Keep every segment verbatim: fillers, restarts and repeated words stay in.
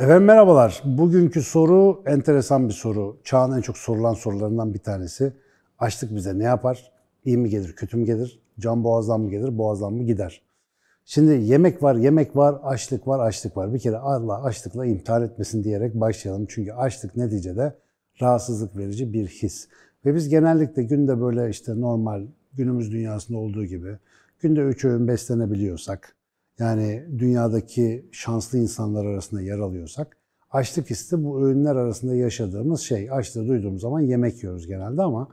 Efendim merhabalar. Bugünkü soru enteresan bir soru. Çağın en çok sorulan sorularından bir tanesi. Açlık bize ne yapar? İyi mi gelir, kötü mü gelir? Can boğazdan mı gelir, boğazdan mı gider? Şimdi yemek var, yemek var, açlık var, açlık var. Bir kere Allah açlıkla imtihan etmesin diyerek başlayalım. Çünkü açlık neticede rahatsızlık verici bir his. Ve biz genellikle günde böyle işte normal günümüz dünyasında olduğu gibi günde üç öğün beslenebiliyorsak, yani dünyadaki şanslı insanlar arasında yer alıyorsak, açlık hissi bu öğünler arasında yaşadığımız şey. Açlığı duyduğumuz zaman yemek yiyoruz genelde ama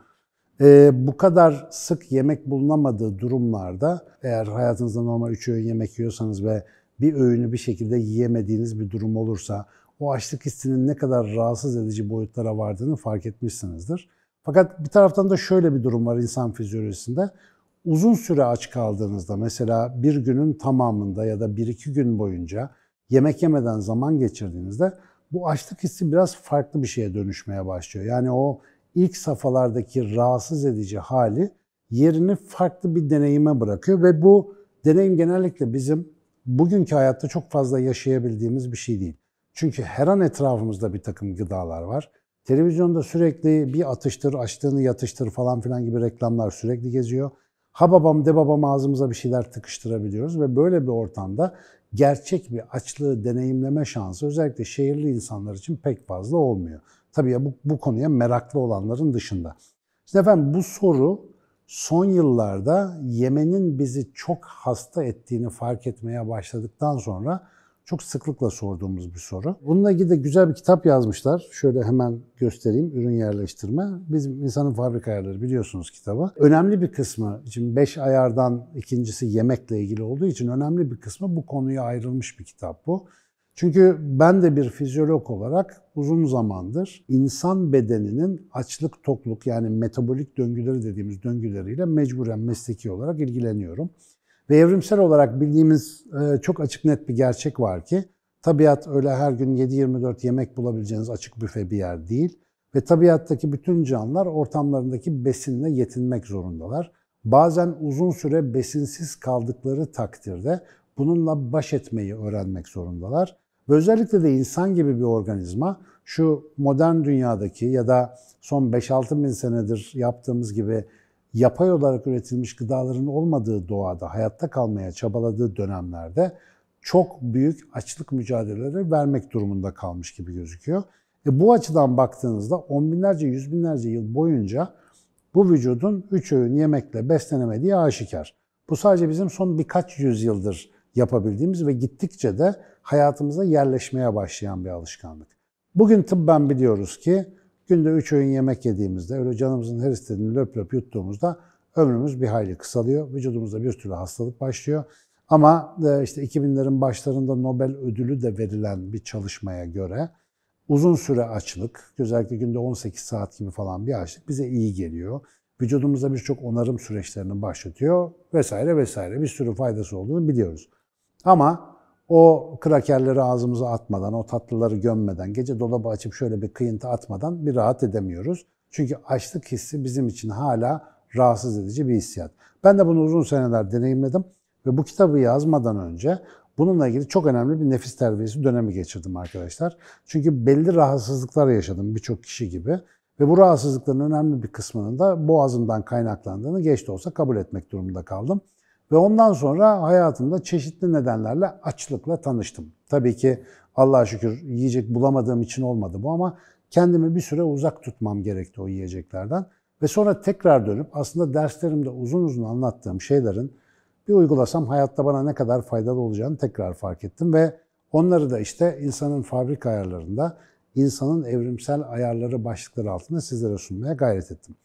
e, bu kadar sık yemek bulunamadığı durumlarda, eğer hayatınızda normal üç öğün yemek yiyorsanız ve bir öğünü bir şekilde yiyemediğiniz bir durum olursa, o açlık hissinin ne kadar rahatsız edici boyutlara vardığını fark etmişsinizdir. Fakat bir taraftan da şöyle bir durum var insan fizyolojisinde. Uzun süre aç kaldığınızda, mesela bir günün tamamında ya da bir iki gün boyunca yemek yemeden zaman geçirdiğinizde bu açlık hissi biraz farklı bir şeye dönüşmeye başlıyor. Yani o ilk safhalardaki rahatsız edici hali yerini farklı bir deneyime bırakıyor ve bu deneyim genellikle bizim bugünkü hayatta çok fazla yaşayabildiğimiz bir şey değil. Çünkü her an etrafımızda bir takım gıdalar var. Televizyonda sürekli bir atıştır, açlığını yatıştır falan filan gibi reklamlar sürekli geziyor. Ha babam de babam ağzımıza bir şeyler tıkıştırabiliyoruz ve böyle bir ortamda gerçek bir açlığı deneyimleme şansı özellikle şehirli insanlar için pek fazla olmuyor. Tabii ya bu, bu konuya meraklı olanların dışında. İşte efendim bu soru son yıllarda yemenin bizi çok hasta ettiğini fark etmeye başladıktan sonra çok sıklıkla sorduğumuz bir soru. Bununla ilgili de güzel bir kitap yazmışlar. Şöyle hemen göstereyim. Ürün yerleştirme. Bizim insanın fabrika ayarları biliyorsunuz kitabı. Önemli bir kısmı, şimdi beş ayardan ikincisi yemekle ilgili olduğu için önemli bir kısmı bu konuya ayrılmış bir kitap bu. Çünkü ben de bir fizyolog olarak uzun zamandır insan bedeninin açlık tokluk yani metabolik döngüleri dediğimiz döngüleriyle mecburen mesleki olarak ilgileniyorum. Ve evrimsel olarak bildiğimiz çok açık net bir gerçek var ki tabiat öyle her gün yedi yirmi dört yemek bulabileceğiniz açık büfe bir yer değil. Ve tabiattaki bütün canlılar ortamlarındaki besinle yetinmek zorundalar. Bazen uzun süre besinsiz kaldıkları takdirde bununla baş etmeyi öğrenmek zorundalar. Ve özellikle de insan gibi bir organizma şu modern dünyadaki ya da son beş altı bin senedir yaptığımız gibi yapay olarak üretilmiş gıdaların olmadığı doğada hayatta kalmaya çabaladığı dönemlerde çok büyük açlık mücadeleleri vermek durumunda kalmış gibi gözüküyor. E bu açıdan baktığınızda on binlerce, yüz binlerce yıl boyunca bu vücudun üç öğün yemekle beslenemediği aşikar. Bu sadece bizim son birkaç yüzyıldır yapabildiğimiz ve gittikçe de hayatımıza yerleşmeye başlayan bir alışkanlık. Bugün tıbben biliyoruz ki günde üç öğün yemek yediğimizde, öyle canımızın her istediğini löp löp yuttuğumuzda ömrümüz bir hayli kısalıyor. Vücudumuzda bir türlü hastalık başlıyor. Ama işte iki binlerin başlarında Nobel ödülü de verilen bir çalışmaya göre uzun süre açlık, özellikle günde on sekiz saat gibi falan bir açlık bize iyi geliyor. Vücudumuzda birçok onarım süreçlerini başlatıyor vesaire vesaire. Bir sürü faydası olduğunu biliyoruz. Ama o krakerleri ağzımıza atmadan, o tatlıları gömmeden, gece dolabı açıp şöyle bir kıyıntı atmadan bir rahat edemiyoruz. Çünkü açlık hissi bizim için hala rahatsız edici bir hissiyat. Ben de bunu uzun seneler deneyimledim ve bu kitabı yazmadan önce bununla ilgili çok önemli bir nefis terbiyesi dönemi geçirdim arkadaşlar. Çünkü belli rahatsızlıklar yaşadım birçok kişi gibi ve bu rahatsızlıkların önemli bir kısmının da boğazımdan kaynaklandığını geç de olsa kabul etmek durumunda kaldım. Ve ondan sonra hayatımda çeşitli nedenlerle açlıkla tanıştım. Tabii ki Allah'a şükür yiyecek bulamadığım için olmadı bu ama kendimi bir süre uzak tutmam gerekti o yiyeceklerden. Ve sonra tekrar dönüp aslında derslerimde uzun uzun anlattığım şeylerin bir uygulasam hayatta bana ne kadar faydalı olacağını tekrar fark ettim. Ve onları da işte insanın fabrika ayarlarında, insanın evrimsel ayarları başlıkları altında sizlere sunmaya gayret ettim.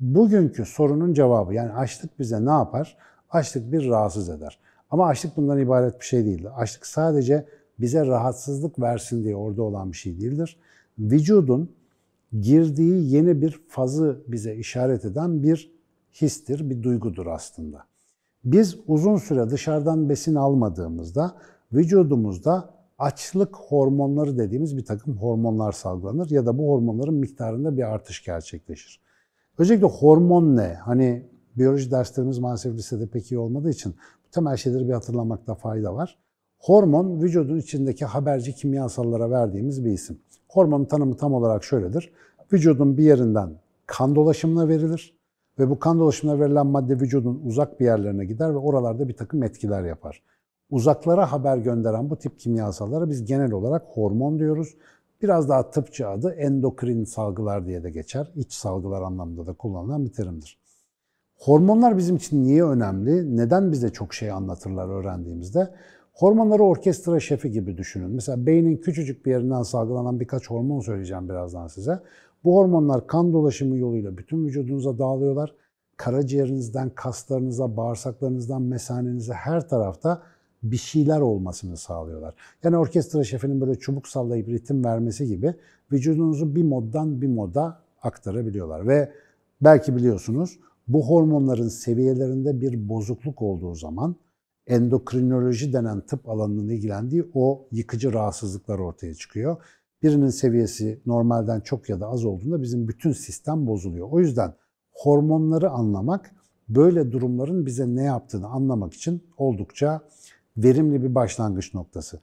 Bugünkü sorunun cevabı yani açlık bize ne yapar? Açlık bir rahatsız eder. Ama açlık bundan ibaret bir şey değildir. Açlık sadece bize rahatsızlık versin diye orada olan bir şey değildir. Vücudun girdiği yeni bir fazı bize işaret eden bir histir, bir duygudur aslında. Biz uzun süre dışarıdan besin almadığımızda vücudumuzda açlık hormonları dediğimiz bir takım hormonlar salgılanır ya da bu hormonların miktarında bir artış gerçekleşir. Özellikle hormon ne? Hani Biyoloji derslerimiz maalesef lisede pek iyi olmadığı için bu temel şeyleri bir hatırlamakta fayda var. Hormon, vücudun içindeki haberci kimyasallara verdiğimiz bir isim. Hormonun tanımı tam olarak şöyledir. Vücudun bir yerinden kan dolaşımına verilir ve bu kan dolaşımına verilen madde vücudun uzak bir yerlerine gider ve oralarda bir takım etkiler yapar. Uzaklara haber gönderen bu tip kimyasallara biz genel olarak hormon diyoruz. Biraz daha tıpçı adı endokrin salgılar diye de geçer. İç salgılar anlamında da kullanılan bir terimdir. Hormonlar bizim için niye önemli? Neden bize çok şey anlatırlar öğrendiğimizde? Hormonları orkestra şefi gibi düşünün. Mesela beynin küçücük bir yerinden salgılanan birkaç hormon söyleyeceğim birazdan size. Bu hormonlar kan dolaşımı yoluyla bütün vücudunuza dağılıyorlar. Karaciğerinizden, kaslarınıza, bağırsaklarınızdan, mesanenize her tarafta bir şeyler olmasını sağlıyorlar. Yani orkestra şefinin böyle çubuk sallayıp ritim vermesi gibi vücudunuzu bir moddan bir moda aktarabiliyorlar. Ve belki biliyorsunuz bu hormonların seviyelerinde bir bozukluk olduğu zaman endokrinoloji denen tıp alanının ilgilendiği o yıkıcı rahatsızlıklar ortaya çıkıyor. Birinin seviyesi normalden çok ya da az olduğunda bizim bütün sistem bozuluyor. O yüzden hormonları anlamak, böyle durumların bize ne yaptığını anlamak için oldukça verimli bir başlangıç noktası.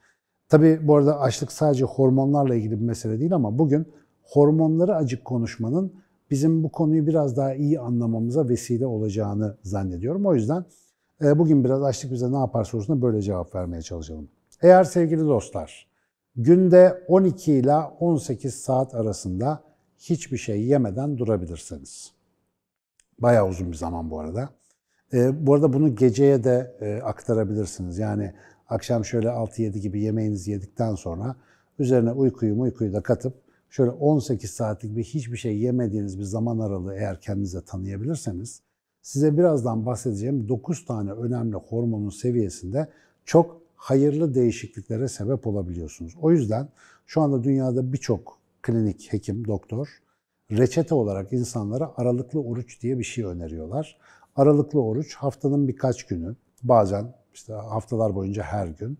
Tabii bu arada açlık sadece hormonlarla ilgili bir mesele değil ama bugün hormonları açık konuşmanın bizim bu konuyu biraz daha iyi anlamamıza vesile olacağını zannediyorum. O yüzden bugün biraz açlık bize ne yapar sorusuna böyle cevap vermeye çalışalım. Eğer sevgili dostlar, günde on iki ila on sekiz saat arasında hiçbir şey yemeden durabilirseniz, bayağı uzun bir zaman bu arada. E, bu arada bunu geceye de e, aktarabilirsiniz. Yani akşam şöyle altı yedi gibi yemeğinizi yedikten sonra üzerine uykuyu uykuyu da katıp şöyle on sekiz saatlik bir hiçbir şey yemediğiniz bir zaman aralığı eğer kendinize tanıyabilirseniz, size birazdan bahsedeceğim dokuz tane önemli hormonun seviyesinde çok hayırlı değişikliklere sebep olabiliyorsunuz. O yüzden şu anda dünyada birçok klinik hekim, doktor reçete olarak insanlara aralıklı oruç diye bir şey öneriyorlar. Aralıklı oruç haftanın birkaç günü, bazen işte haftalar boyunca her gün,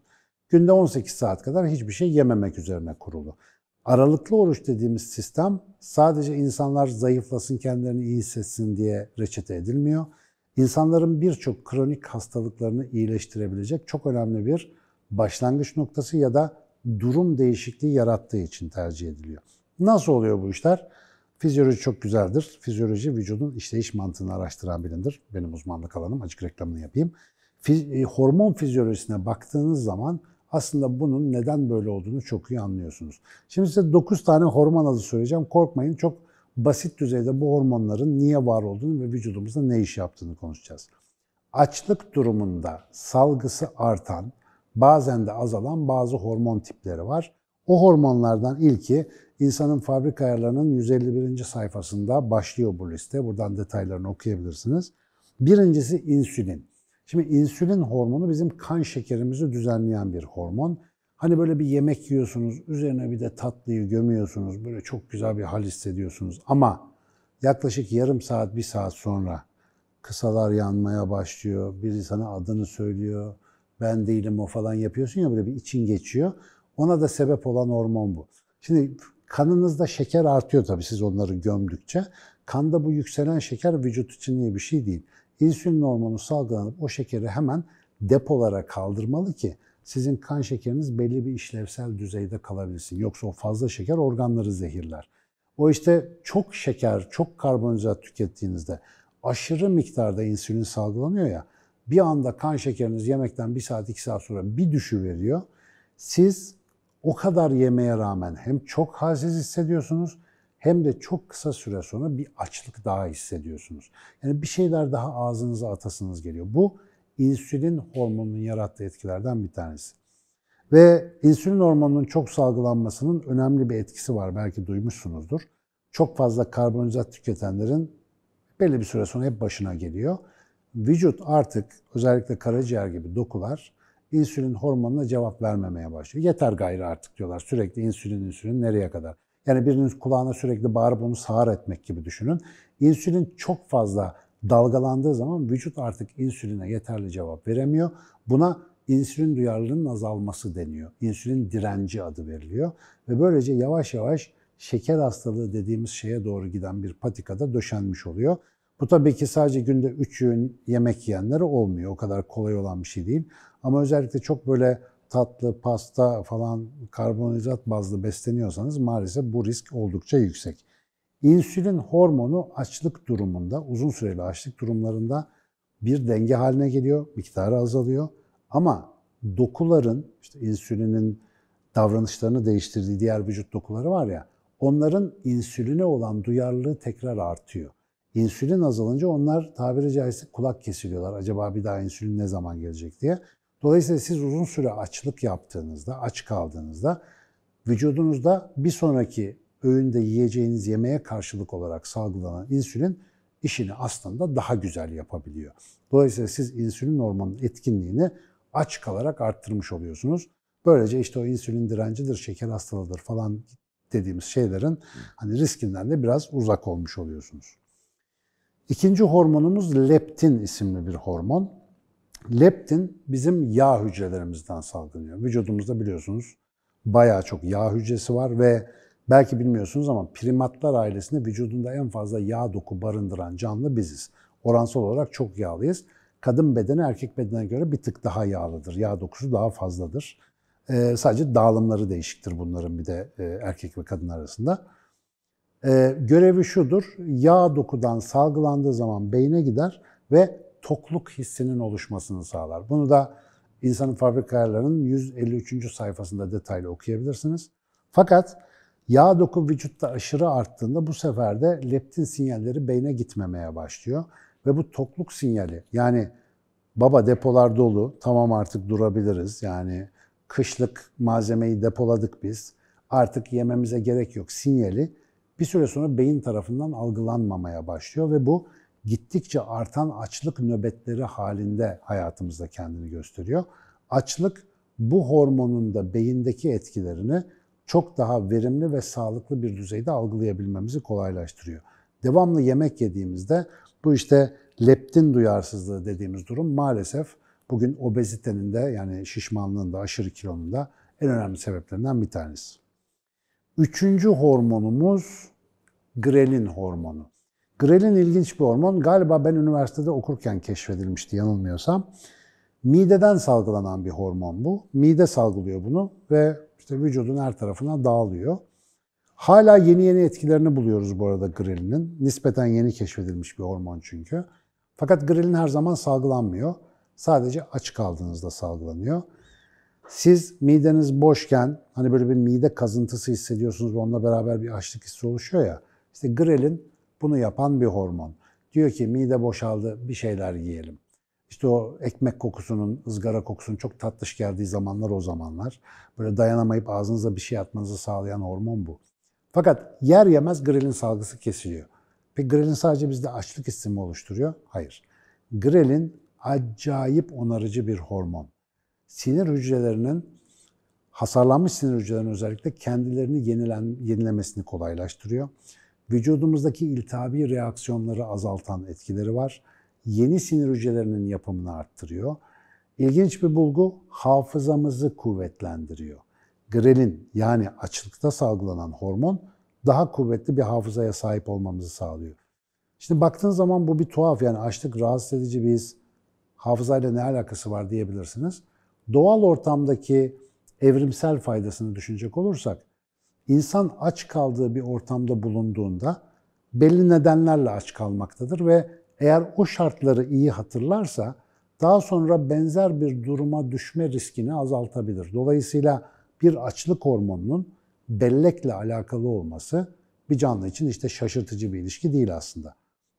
günde on sekiz saat kadar hiçbir şey yememek üzerine kurulu. Aralıklı oruç dediğimiz sistem sadece insanlar zayıflasın, kendilerini iyi hissetsin diye reçete edilmiyor. İnsanların birçok kronik hastalıklarını iyileştirebilecek çok önemli bir başlangıç noktası ya da durum değişikliği yarattığı için tercih ediliyor. Nasıl oluyor bu işler? Fizyoloji çok güzeldir. Fizyoloji vücudun işleyiş mantığını araştıran bilimdir. Benim uzmanlık alanım, açık reklamını yapayım. Fiz- hormon fizyolojisine baktığınız zaman aslında bunun neden böyle olduğunu çok iyi anlıyorsunuz. Şimdi size dokuz tane hormon adı söyleyeceğim. Korkmayın, çok basit düzeyde bu hormonların niye var olduğunu ve vücudumuzda ne iş yaptığını konuşacağız. Açlık durumunda salgısı artan, bazen de azalan bazı hormon tipleri var. O hormonlardan ilki İnsanın Fabrik Ayarları'nın yüz elli birinci sayfasında başlıyor bu liste. Buradan detaylarını okuyabilirsiniz. Birincisi insülin. Şimdi insülin hormonu bizim kan şekerimizi düzenleyen bir hormon. Hani böyle bir yemek yiyorsunuz, üzerine bir de tatlıyı gömüyorsunuz, böyle çok güzel bir hal hissediyorsunuz. Ama yaklaşık yarım saat, bir saat sonra kısalar yanmaya başlıyor, biri sana adını söylüyor, ben değilim o falan yapıyorsun ya, böyle bir için geçiyor. Ona da sebep olan hormon bu. Şimdi kanınızda şeker artıyor tabii siz onları gömdükçe. Kanda bu yükselen şeker vücut için iyi bir şey değil. İnsülin hormonu salgılanıp o şekeri hemen depolara kaldırmalı ki sizin kan şekeriniz belli bir işlevsel düzeyde kalabilsin. Yoksa o fazla şeker organları zehirler. O işte çok şeker, çok karbonhidrat tükettiğinizde aşırı miktarda insülin salgılanıyor ya, bir anda kan şekeriniz yemekten bir saat, iki saat sonra bir düşüveriyor. Siz o kadar yemeye rağmen hem çok halsiz hissediyorsunuz hem de çok kısa süre sonra bir açlık daha hissediyorsunuz. Yani bir şeyler daha ağzınıza atasınız geliyor. Bu insülin hormonunun yarattığı etkilerden bir tanesi. Ve insülin hormonunun çok salgılanmasının önemli bir etkisi var. Belki duymuşsunuzdur. Çok fazla karbonhidrat tüketenlerin belli bir süre sonra hep başına geliyor. Vücut artık özellikle karaciğer gibi dokular insülin hormonuna cevap vermemeye başlıyor. Yeter gayrı artık diyorlar. Sürekli insülin, insülin nereye kadar? Yani birinin kulağına sürekli bağırıp onu sağır etmek gibi düşünün. İnsülin çok fazla dalgalandığı zaman vücut artık insüline yeterli cevap veremiyor. Buna insülin duyarlılığının azalması deniyor. İnsülin direnci adı veriliyor. Ve böylece yavaş yavaş şeker hastalığı dediğimiz şeye doğru giden bir patikada döşenmiş oluyor. Bu Bu tabii ki sadece günde üç öğün yemek yiyenlere olmuyor. O kadar kolay olan bir şey değil. Ama özellikle çok böyle tatlı, pasta falan karbonhidrat bazlı besleniyorsanız maalesef bu risk oldukça yüksek. İnsülin hormonu açlık durumunda, uzun süreli açlık durumlarında bir denge haline geliyor, miktarı azalıyor. Ama dokuların, işte insülinin davranışlarını değiştirdiği diğer vücut dokuları var ya, onların insüline olan duyarlılığı tekrar artıyor. İnsülin azalınca onlar tabiri caizse kulak kesiliyorlar. Acaba bir daha insülin ne zaman gelecek diye. Dolayısıyla siz uzun süre açlık yaptığınızda, aç kaldığınızda vücudunuzda bir sonraki öğünde yiyeceğiniz yemeğe karşılık olarak salgılanan insülin işini aslında daha güzel yapabiliyor. Dolayısıyla siz insülin hormonunun etkinliğini aç kalarak arttırmış oluyorsunuz. Böylece işte o insülin direncidir, şeker hastalığıdır falan dediğimiz şeylerin hani riskinden de biraz uzak olmuş oluyorsunuz. İkinci hormonumuz leptin isimli bir hormon. Leptin bizim yağ hücrelerimizden salgılanıyor. Vücudumuzda biliyorsunuz bayağı çok yağ hücresi var ve belki bilmiyorsunuz ama primatlar ailesinde vücudunda en fazla yağ doku barındıran canlı biziz. Oransal olarak çok yağlıyız. Kadın bedeni erkek bedenine göre bir tık daha yağlıdır. Yağ dokusu daha fazladır. Ee, sadece dağılımları değişiktir bunların bir de e, erkek ve kadın arasında. Ee, görevi şudur, yağ dokudan salgılandığı zaman beyne gider ve tokluk hissinin oluşmasını sağlar. Bunu da İnsanın Fabrika Ayarları'nın yüz elli üçüncü sayfasında detaylı okuyabilirsiniz. Fakat yağ doku vücutta aşırı arttığında bu sefer de leptin sinyalleri beyne gitmemeye başlıyor. Ve bu tokluk sinyali, yani baba depolar dolu, tamam artık durabiliriz, yani kışlık malzemeyi depoladık biz, artık yememize gerek yok sinyali bir süre sonra beyin tarafından algılanmamaya başlıyor ve bu gittikçe artan açlık nöbetleri halinde hayatımızda kendini gösteriyor. Açlık bu hormonun da beyindeki etkilerini çok daha verimli ve sağlıklı bir düzeyde algılayabilmemizi kolaylaştırıyor. Devamlı yemek yediğimizde bu işte leptin duyarsızlığı dediğimiz durum maalesef bugün obezitenin de, yani şişmanlığın da, aşırı kilonun da en önemli sebeplerinden bir tanesi. Üçüncü hormonumuz grelin hormonu. Grelin ilginç bir hormon. Galiba ben üniversitede okurken keşfedilmişti yanılmıyorsam. Mideden salgılanan bir hormon bu. Mide salgılıyor bunu ve işte vücudun her tarafına dağılıyor. Hala yeni yeni etkilerini buluyoruz bu arada grelinin. Nispeten yeni keşfedilmiş bir hormon çünkü. Fakat grelin her zaman salgılanmıyor. Sadece aç kaldığınızda salgılanıyor. Siz mideniz boşken hani böyle bir mide kazıntısı hissediyorsunuz ve onunla beraber bir açlık hissi oluşuyor ya. İşte grelin bunu yapan bir hormon. Diyor ki mide boşaldı, bir şeyler yiyelim. İşte o ekmek kokusunun, ızgara kokusunun çok tatlış geldiği zamanlar o zamanlar. Böyle dayanamayıp ağzınıza bir şey atmanızı sağlayan hormon bu. Fakat yer yemez grelin salgısı kesiliyor. Peki grelin sadece bizde açlık hissi mi oluşturuyor? Hayır. Grelin acayip onarıcı bir hormon. Sinir hücrelerinin, hasarlanmış sinir hücrelerinin özellikle kendilerini yenilen, yenilemesini kolaylaştırıyor. Vücudumuzdaki iltihabi reaksiyonları azaltan etkileri var. Yeni sinir hücrelerinin yapımını arttırıyor. İlginç bir bulgu, hafızamızı kuvvetlendiriyor. Grelin, yani açlıkta salgılanan hormon, daha kuvvetli bir hafızaya sahip olmamızı sağlıyor. Şimdi baktığın zaman bu bir tuhaf, yani açlık rahatsız edici bir his, hafızayla ne alakası var diyebilirsiniz. Doğal ortamdaki evrimsel faydasını düşünecek olursak, İnsan aç kaldığı bir ortamda bulunduğunda belli nedenlerle aç kalmaktadır ve eğer o şartları iyi hatırlarsa daha sonra benzer bir duruma düşme riskini azaltabilir. Dolayısıyla bir açlık hormonunun bellekle alakalı olması bir canlı için işte şaşırtıcı bir ilişki değil aslında.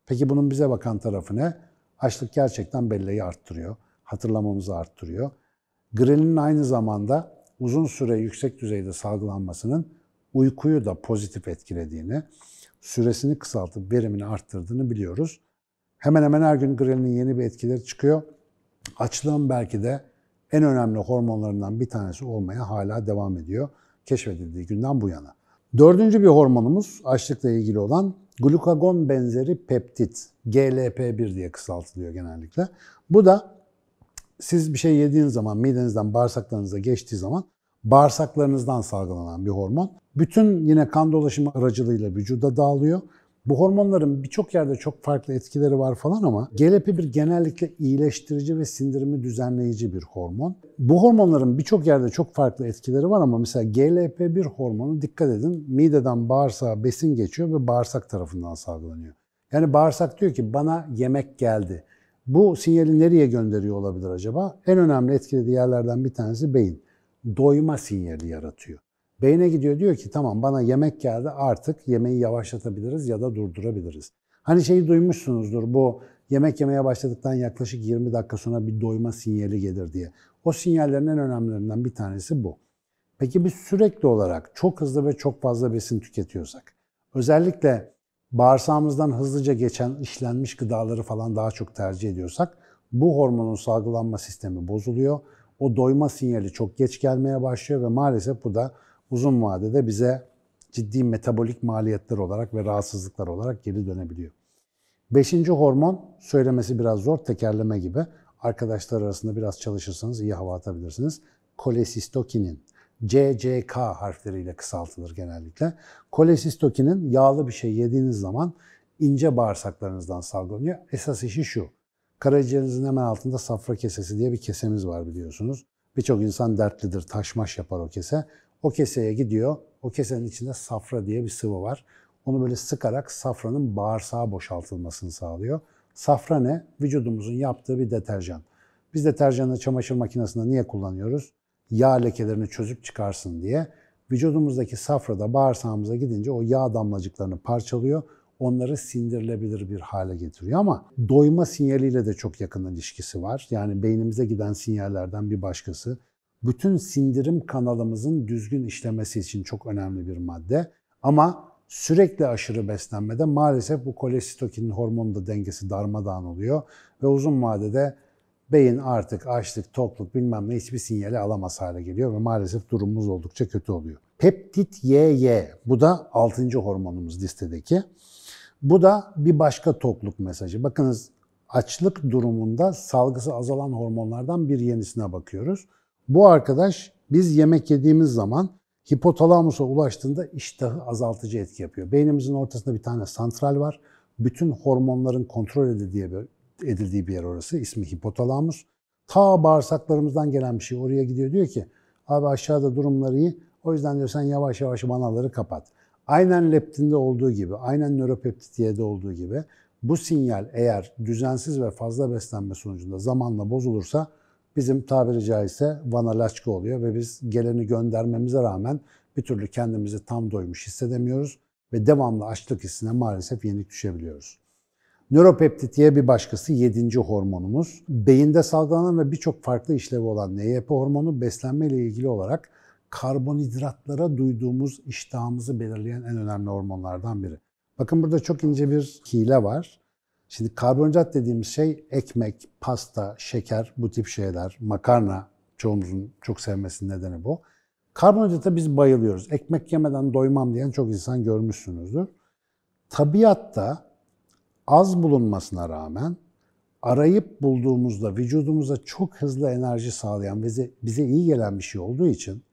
Peki bunun bize bakan tarafı ne? Açlık gerçekten belleği arttırıyor, hatırlamamızı arttırıyor. Grelinin aynı zamanda uzun süre yüksek düzeyde salgılanmasının uykuyu da pozitif etkilediğini, süresini kısaltıp verimini arttırdığını biliyoruz. Hemen hemen her gün grelinin yeni bir etkileri çıkıyor. Açlığın belki de en önemli hormonlarından bir tanesi olmaya hala devam ediyor, keşfedildiği günden bu yana. Dördüncü bir hormonumuz açlıkla ilgili olan glukagon benzeri peptit, G L P bir diye kısaltılıyor genellikle. Bu da siz bir şey yediğiniz zaman midenizden bağırsaklarınıza geçtiği zaman bağırsaklarınızdan salgılanan bir hormon. Bütün yine kan dolaşımı aracılığıyla vücuda dağılıyor Bu hormonların birçok yerde çok farklı etkileri var falan ama G L P bir genellikle iyileştirici ve sindirimi düzenleyici bir hormon. Bu hormonların birçok yerde çok farklı etkileri var ama mesela G L P bir hormonu dikkat edin mideden bağırsağa besin geçiyor ve bağırsak tarafından salgılanıyor. Yani bağırsak diyor ki bana yemek geldi. Bu sinyali nereye gönderiyor olabilir acaba? En önemli etkilediği yerlerden bir tanesi beyin. Doyma sinyali yaratıyor. Beyne gidiyor diyor ki tamam bana yemek geldi artık yemeği yavaşlatabiliriz ya da durdurabiliriz. Hani şeyi duymuşsunuzdur bu yemek yemeye başladıktan yaklaşık yirmi dakika sonra bir doyma sinyali gelir diye. O sinyallerin en önemlilerinden bir tanesi bu. Peki biz sürekli olarak çok hızlı ve çok fazla besin tüketiyorsak, özellikle bağırsağımızdan hızlıca geçen işlenmiş gıdaları falan daha çok tercih ediyorsak bu hormonun salgılanma sistemi bozuluyor. O doyma sinyali çok geç gelmeye başlıyor ve maalesef bu da uzun vadede bize ciddi metabolik maliyetler olarak ve rahatsızlıklar olarak geri dönebiliyor. Beşinci hormon, söylemesi biraz zor, tekerleme gibi. Arkadaşlar arasında biraz çalışırsanız iyi hava atabilirsiniz. Kolesistokinin, C C K harfleriyle kısaltılır genellikle. Kolesistokinin yağlı bir şey yediğiniz zaman ince bağırsaklarınızdan salgılanıyor. Esas işi şu, karaciğerinizin hemen altında safra kesesi diye bir kesemiz var biliyorsunuz. Birçok insan dertlidir, taşmaş yapar o kese. O keseye gidiyor, o kesenin içinde safra diye bir sıvı var. Onu böyle sıkarak safranın bağırsağa boşaltılmasını sağlıyor. Safra ne? Vücudumuzun yaptığı bir deterjan. Biz deterjanı çamaşır makinesinde niye kullanıyoruz? Yağ lekelerini çözüp çıkarsın diye. Vücudumuzdaki safra da bağırsağımıza gidince o yağ damlacıklarını parçalıyor. Onları sindirilebilir bir hale getiriyor ama doyma sinyaliyle de çok yakın ilişkisi var. Yani beynimize giden sinyallerden bir başkası. Bütün sindirim kanalımızın düzgün işlemesi için çok önemli bir madde. Ama sürekli aşırı beslenmede maalesef bu kolesistokinin hormonunda dengesi darmadağın oluyor. Ve uzun vadede beyin artık açlık, tokluk bilmem ne hiçbir sinyali alamaz hale geliyor ve maalesef durumumuz oldukça kötü oluyor. Peptit Y Y, bu da altıncı hormonumuz listedeki. Bu da bir başka tokluk mesajı. Bakınız açlık durumunda salgısı azalan hormonlardan bir yenisine bakıyoruz. Bu arkadaş biz yemek yediğimiz zaman hipotalamusa ulaştığında iştahı azaltıcı etki yapıyor. Beynimizin ortasında bir tane santral var. Bütün hormonların kontrol edildiği bir yer orası. İsmi hipotalamus. Ta bağırsaklarımızdan gelen bir şey oraya gidiyor. Diyor ki abi aşağıda durumları iyi. O yüzden diyor sen yavaş yavaş manaları kapat. Aynen leptinde olduğu gibi, aynen nöropeptitiyede olduğu gibi bu sinyal eğer düzensiz ve fazla beslenme sonucunda zamanla bozulursa bizim tabiri caizse vanalaşka oluyor ve biz geleni göndermemize rağmen bir türlü kendimizi tam doymuş hissedemiyoruz ve devamlı açlık hissine maalesef yenik düşebiliyoruz. Nöropeptitiye bir başkası yedinci hormonumuz. Beyinde salgılanan ve birçok farklı işlevi olan N Y P hormonu beslenme ile ilgili olarak karbonhidratlara duyduğumuz iştahımızı belirleyen en önemli hormonlardan biri. Bakın burada çok ince bir hile var. Şimdi karbonhidrat dediğimiz şey ekmek, pasta, şeker, bu tip şeyler, makarna çoğumuzun çok sevmesinin nedeni bu. Karbonhidrata biz bayılıyoruz. Ekmek yemeden doymam diyen çok insan görmüşsünüzdür. Tabiatta az bulunmasına rağmen arayıp bulduğumuzda vücudumuza çok hızlı enerji sağlayan ve bize iyi gelen bir şey olduğu için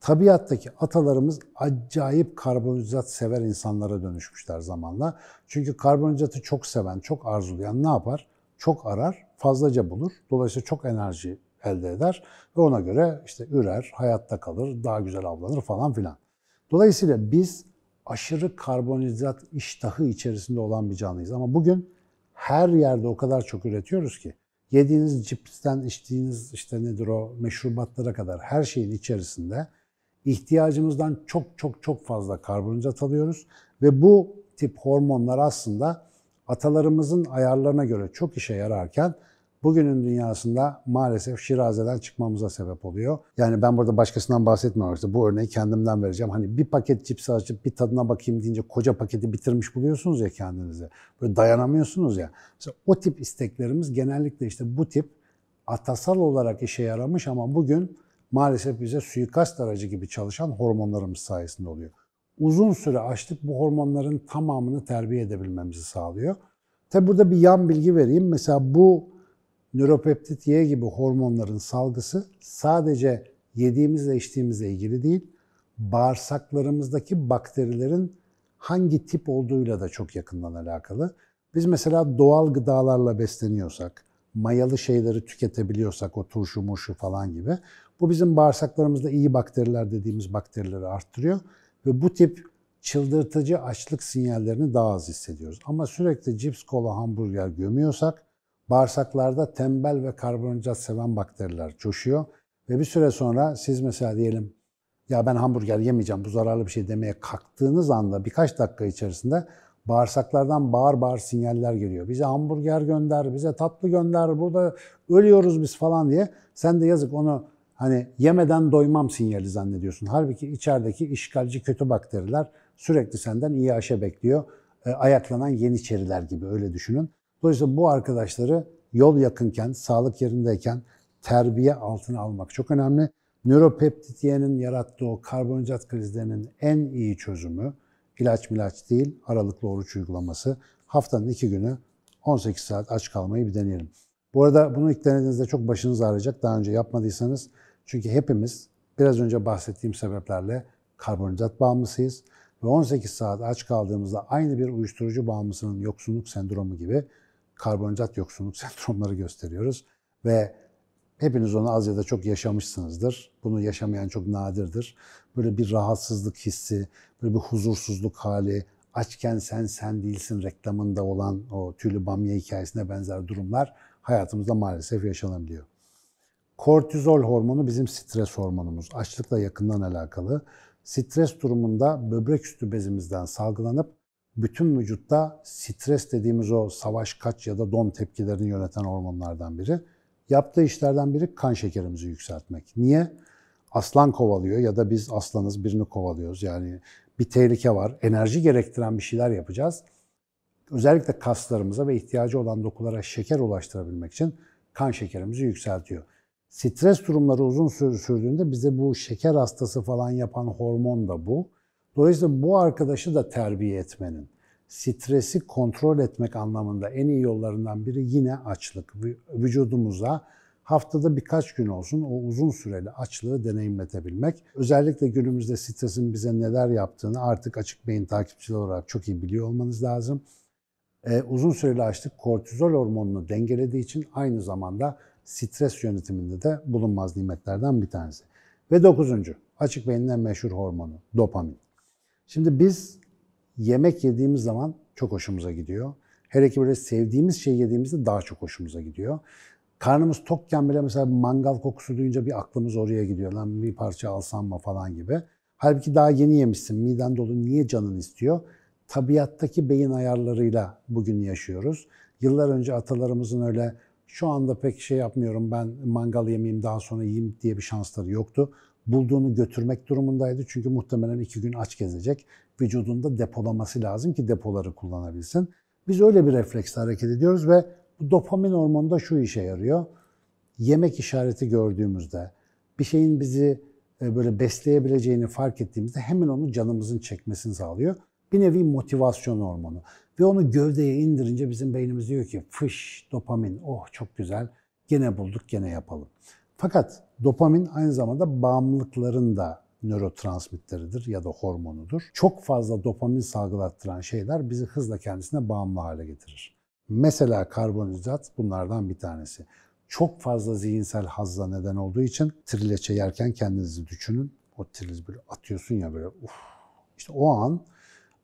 tabiattaki atalarımız acayip karbonhidrat sever insanlara dönüşmüşler zamanla. Çünkü karbonhidratı çok seven, çok arzulayan ne yapar? Çok arar, fazlaca bulur. Dolayısıyla çok enerji elde eder ve ona göre işte ürer, hayatta kalır, daha güzel avlanır falan filan. Dolayısıyla biz aşırı karbonhidrat iştahı içerisinde olan bir canlıyız. Ama bugün her yerde o kadar çok üretiyoruz ki yediğiniz cipsten, içtiğiniz işte nedir o meşrubatlara kadar her şeyin içerisinde İhtiyacımızdan çok çok çok fazla karbonhidrat alıyoruz ve bu tip hormonlar aslında atalarımızın ayarlarına göre çok işe yararken bugünün dünyasında maalesef şirazeden çıkmamıza sebep oluyor. Yani ben burada başkasından bahsetmiyorum. İşte bu örneği kendimden vereceğim. Hani bir paket cips açıp bir tadına bakayım deyince koca paketi bitirmiş buluyorsunuz ya kendinizi. Böyle dayanamıyorsunuz ya. Mesela o tip isteklerimiz genellikle işte bu tip atasal olarak işe yaramış ama bugün maalesef bize suikast aracı gibi çalışan hormonlarımız sayesinde oluyor. Uzun süre açlık bu hormonların tamamını terbiye edebilmemizi sağlıyor. Tabi burada bir yan bilgi vereyim. Mesela bu nöropeptit Y gibi hormonların salgısı sadece yediğimizle içtiğimizle ilgili değil, bağırsaklarımızdaki bakterilerin hangi tip olduğuyla da çok yakından alakalı. Biz mesela doğal gıdalarla besleniyorsak, mayalı şeyleri tüketebiliyorsak, o turşu, murşu falan gibi, bu bizim bağırsaklarımızda iyi bakteriler dediğimiz bakterileri arttırıyor ve bu tip çıldırtıcı açlık sinyallerini daha az hissediyoruz. Ama sürekli cips, kola, hamburger gömüyorsak, bağırsaklarda tembel ve karbonhidrat seven bakteriler coşuyor ve bir süre sonra siz mesela diyelim, ya ben hamburger yemeyeceğim, bu zararlı bir şey demeye kalktığınız anda birkaç dakika içerisinde bağırsaklardan bağır bağır sinyaller geliyor. Bize hamburger gönder, bize tatlı gönder, burada ölüyoruz biz falan diye. Sen de yazık onu hani yemeden doymam sinyali zannediyorsun. Halbuki içerideki işgalci kötü bakteriler sürekli senden iyi aşe bekliyor. E, ayaklanan yeniçeriler gibi öyle düşünün. Dolayısıyla bu arkadaşları yol yakınken, sağlık yerindeyken terbiye altına almak çok önemli. Nöropeptidiyenin yarattığı o karbonhidrat krizlerinin en iyi çözümü ilaç milaç değil, aralıklı oruç uygulaması. Haftanın iki günü on sekiz saat aç kalmayı bir deneyelim. Bu arada bunu ilk denediğinizde çok başınız ağrıyacak daha önce yapmadıysanız. Çünkü hepimiz biraz önce bahsettiğim sebeplerle karbonhidrat bağımlısıyız. Ve on sekiz saat aç kaldığımızda aynı bir uyuşturucu bağımlısının yoksunluk sendromu gibi karbonhidrat yoksunluk sendromları gösteriyoruz. Ve hepiniz onu az ya da çok yaşamışsınızdır. Bunu yaşamayan çok nadirdir. Böyle bir rahatsızlık hissi, böyle bir huzursuzluk hali, açken sen sen değilsin reklamında olan o tüylü bamya hikayesine benzer durumlar hayatımızda maalesef yaşanabiliyor. Kortizol hormonu bizim stres hormonumuz. Açlıkla yakından alakalı. Stres durumunda böbrek üstü bezimizden salgılanıp bütün vücutta stres dediğimiz o savaş kaç ya da don tepkilerini yöneten hormonlardan biri. Yaptığı işlerden biri kan şekerimizi yükseltmek. Niye? Aslan kovalıyor ya da biz aslanız birini kovalıyoruz. Yani bir tehlike var. Enerji gerektiren bir şeyler yapacağız. Özellikle kaslarımıza ve ihtiyacı olan dokulara şeker ulaştırabilmek için kan şekerimizi yükseltiyor. Stres durumları uzun süre sürdüğünde bize bu şeker hastası falan yapan hormon da bu. Dolayısıyla bu arkadaşı da terbiye etmenin, stresi kontrol etmek anlamında en iyi yollarından biri yine açlık. Vücudumuza haftada birkaç gün olsun o uzun süreli açlığı deneyimletebilmek. Özellikle günümüzde stresin bize neler yaptığını artık Açık Beyin takipçileri olarak çok iyi biliyor olmanız lazım. Ee, uzun süreli açlık kortizol hormonunu dengelediği için aynı zamanda stres yönetiminde de bulunmaz nimetlerden bir tanesi. Ve dokuzuncu, Açık Beyin'in en meşhur hormonu, dopamin. Şimdi biz yemek yediğimiz zaman çok hoşumuza gidiyor. Hele ki böyle sevdiğimiz şey yediğimizde daha çok hoşumuza gidiyor. Karnımız tokken bile mesela mangal kokusu duyunca bir aklımız oraya gidiyor. Lan bir parça alsam mı falan gibi. Halbuki daha yeni yemişsin, miden dolu, niye canın istiyor? Tabiattaki beyin ayarlarıyla bugün yaşıyoruz. Yıllar önce atalarımızın öyle şu anda pek şey yapmıyorum ben mangal yemeyeyim daha sonra yiyeyim diye bir şansları yoktu. Bulduğunu götürmek durumundaydı çünkü muhtemelen iki gün aç gezecek. Vücudunda depolaması lazım ki depoları kullanabilsin. Biz öyle bir refleksle hareket ediyoruz ve bu dopamin hormonu da şu işe yarıyor. Yemek işareti gördüğümüzde, bir şeyin bizi böyle besleyebileceğini fark ettiğimizde hemen onu canımızın çekmesini sağlıyor. Bir nevi motivasyon hormonu. Ve onu gövdeye indirince bizim beynimiz diyor ki fış dopamin, oh çok güzel, gene bulduk, gene yapalım. Fakat dopamin aynı zamanda bağımlılıkların da nörotransmitteridir ya da hormonudur. Çok fazla dopamin salgılattıran şeyler bizi hızla kendisine bağımlı hale getirir. Mesela karbonhidrat bunlardan bir tanesi. Çok fazla zihinsel hazza neden olduğu için trileçe yerken kendinizi düşünün. O triliz böyle atıyorsun ya böyle uff. İşte o an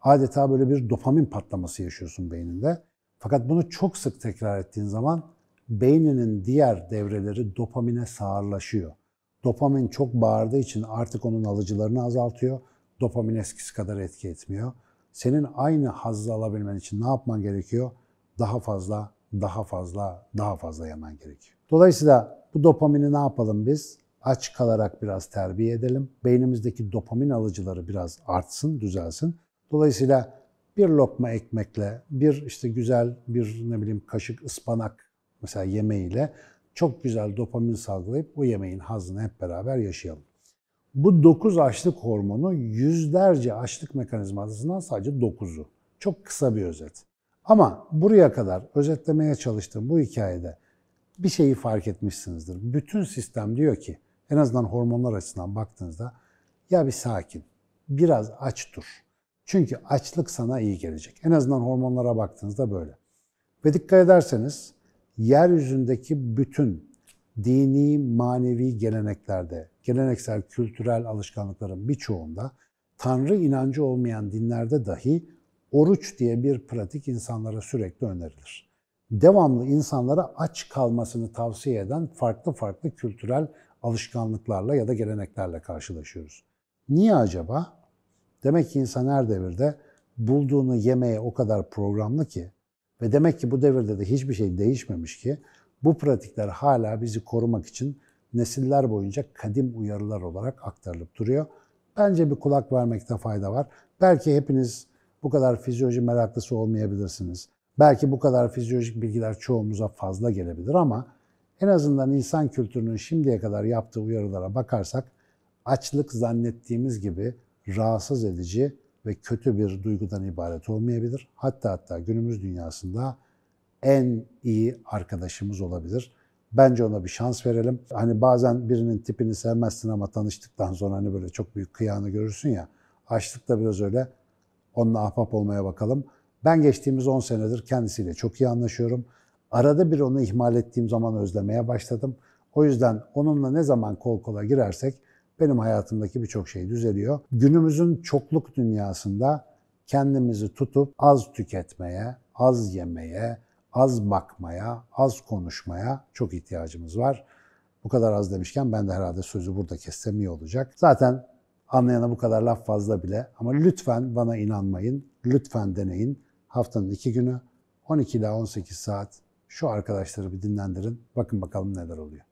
adeta böyle bir dopamin patlaması yaşıyorsun beyninde. Fakat bunu çok sık tekrar ettiğin zaman beyninin diğer devreleri dopamine sağırlaşıyor. Dopamin çok bağırdığı için artık onun alıcılarını azaltıyor. Dopamin eskisi kadar etki etmiyor. Senin aynı hazzı alabilmen için ne yapman gerekiyor? Daha fazla, daha fazla, daha fazla yemen gerekiyor. Dolayısıyla bu dopamini ne yapalım biz? Aç kalarak biraz terbiye edelim. Beynimizdeki dopamin alıcıları biraz artsın, düzelsin. Dolayısıyla bir lokma ekmekle, bir işte güzel bir ne bileyim kaşık ıspanak mesela yemeğiyle çok güzel dopamin salgılayıp o yemeğin hazzını hep beraber yaşayalım. Bu dokuz açlık hormonu yüzlerce açlık mekanizmasından sadece dokuzu. Çok kısa bir özet. Ama buraya kadar özetlemeye çalıştığım bu hikayede bir şeyi fark etmişsinizdir. Bütün sistem diyor ki en azından hormonlar açısından baktığınızda ya bir sakin, biraz aç dur. Çünkü açlık sana iyi gelecek. En azından hormonlara baktığınızda böyle. Ve dikkat ederseniz yeryüzündeki bütün dini, manevi geleneklerde, geleneksel kültürel alışkanlıkların birçoğunda, Tanrı inancı olmayan dinlerde dahi oruç diye bir pratik insanlara sürekli önerilir. Devamlı insanlara aç kalmasını tavsiye eden farklı farklı kültürel alışkanlıklarla ya da geleneklerle karşılaşıyoruz. Niye acaba? Demek ki insan her devirde bulduğunu yemeye o kadar programlı ki ve demek ki bu devirde de hiçbir şey değişmemiş ki bu pratikler hala bizi korumak için nesiller boyunca kadim uyarılar olarak aktarılıp duruyor. Bence bir kulak vermekte fayda var. Belki hepiniz bu kadar fizyoloji meraklısı olmayabilirsiniz. Belki bu kadar fizyolojik bilgiler çoğumuza fazla gelebilir ama en azından insan kültürünün şimdiye kadar yaptığı uyarılara bakarsak açlık zannettiğimiz gibi rahatsız edici ve kötü bir duygudan ibaret olmayabilir. Hatta hatta günümüz dünyasında en iyi arkadaşımız olabilir. Bence ona bir şans verelim. Hani bazen birinin tipini sevmezsin ama tanıştıktan sonra hani böyle çok büyük kıyağını görürsün ya. Açlık da biraz öyle. Onunla ahbap olmaya bakalım. Ben geçtiğimiz on senedir kendisiyle çok iyi anlaşıyorum. Arada bir onu ihmal ettiğim zaman özlemeye başladım. O yüzden onunla ne zaman kol kola girersek benim hayatımdaki birçok şey düzeliyor. Günümüzün çokluk dünyasında kendimizi tutup az tüketmeye, az yemeye, az bakmaya, az konuşmaya çok ihtiyacımız var. Bu kadar az demişken ben de herhalde sözü burada kessem iyi olacak. Zaten anlayana bu kadar laf fazla bile ama lütfen bana inanmayın, lütfen deneyin. Haftanın iki günü on iki ila on sekiz saat şu arkadaşları bir dinlendirin. Bakın bakalım neler oluyor.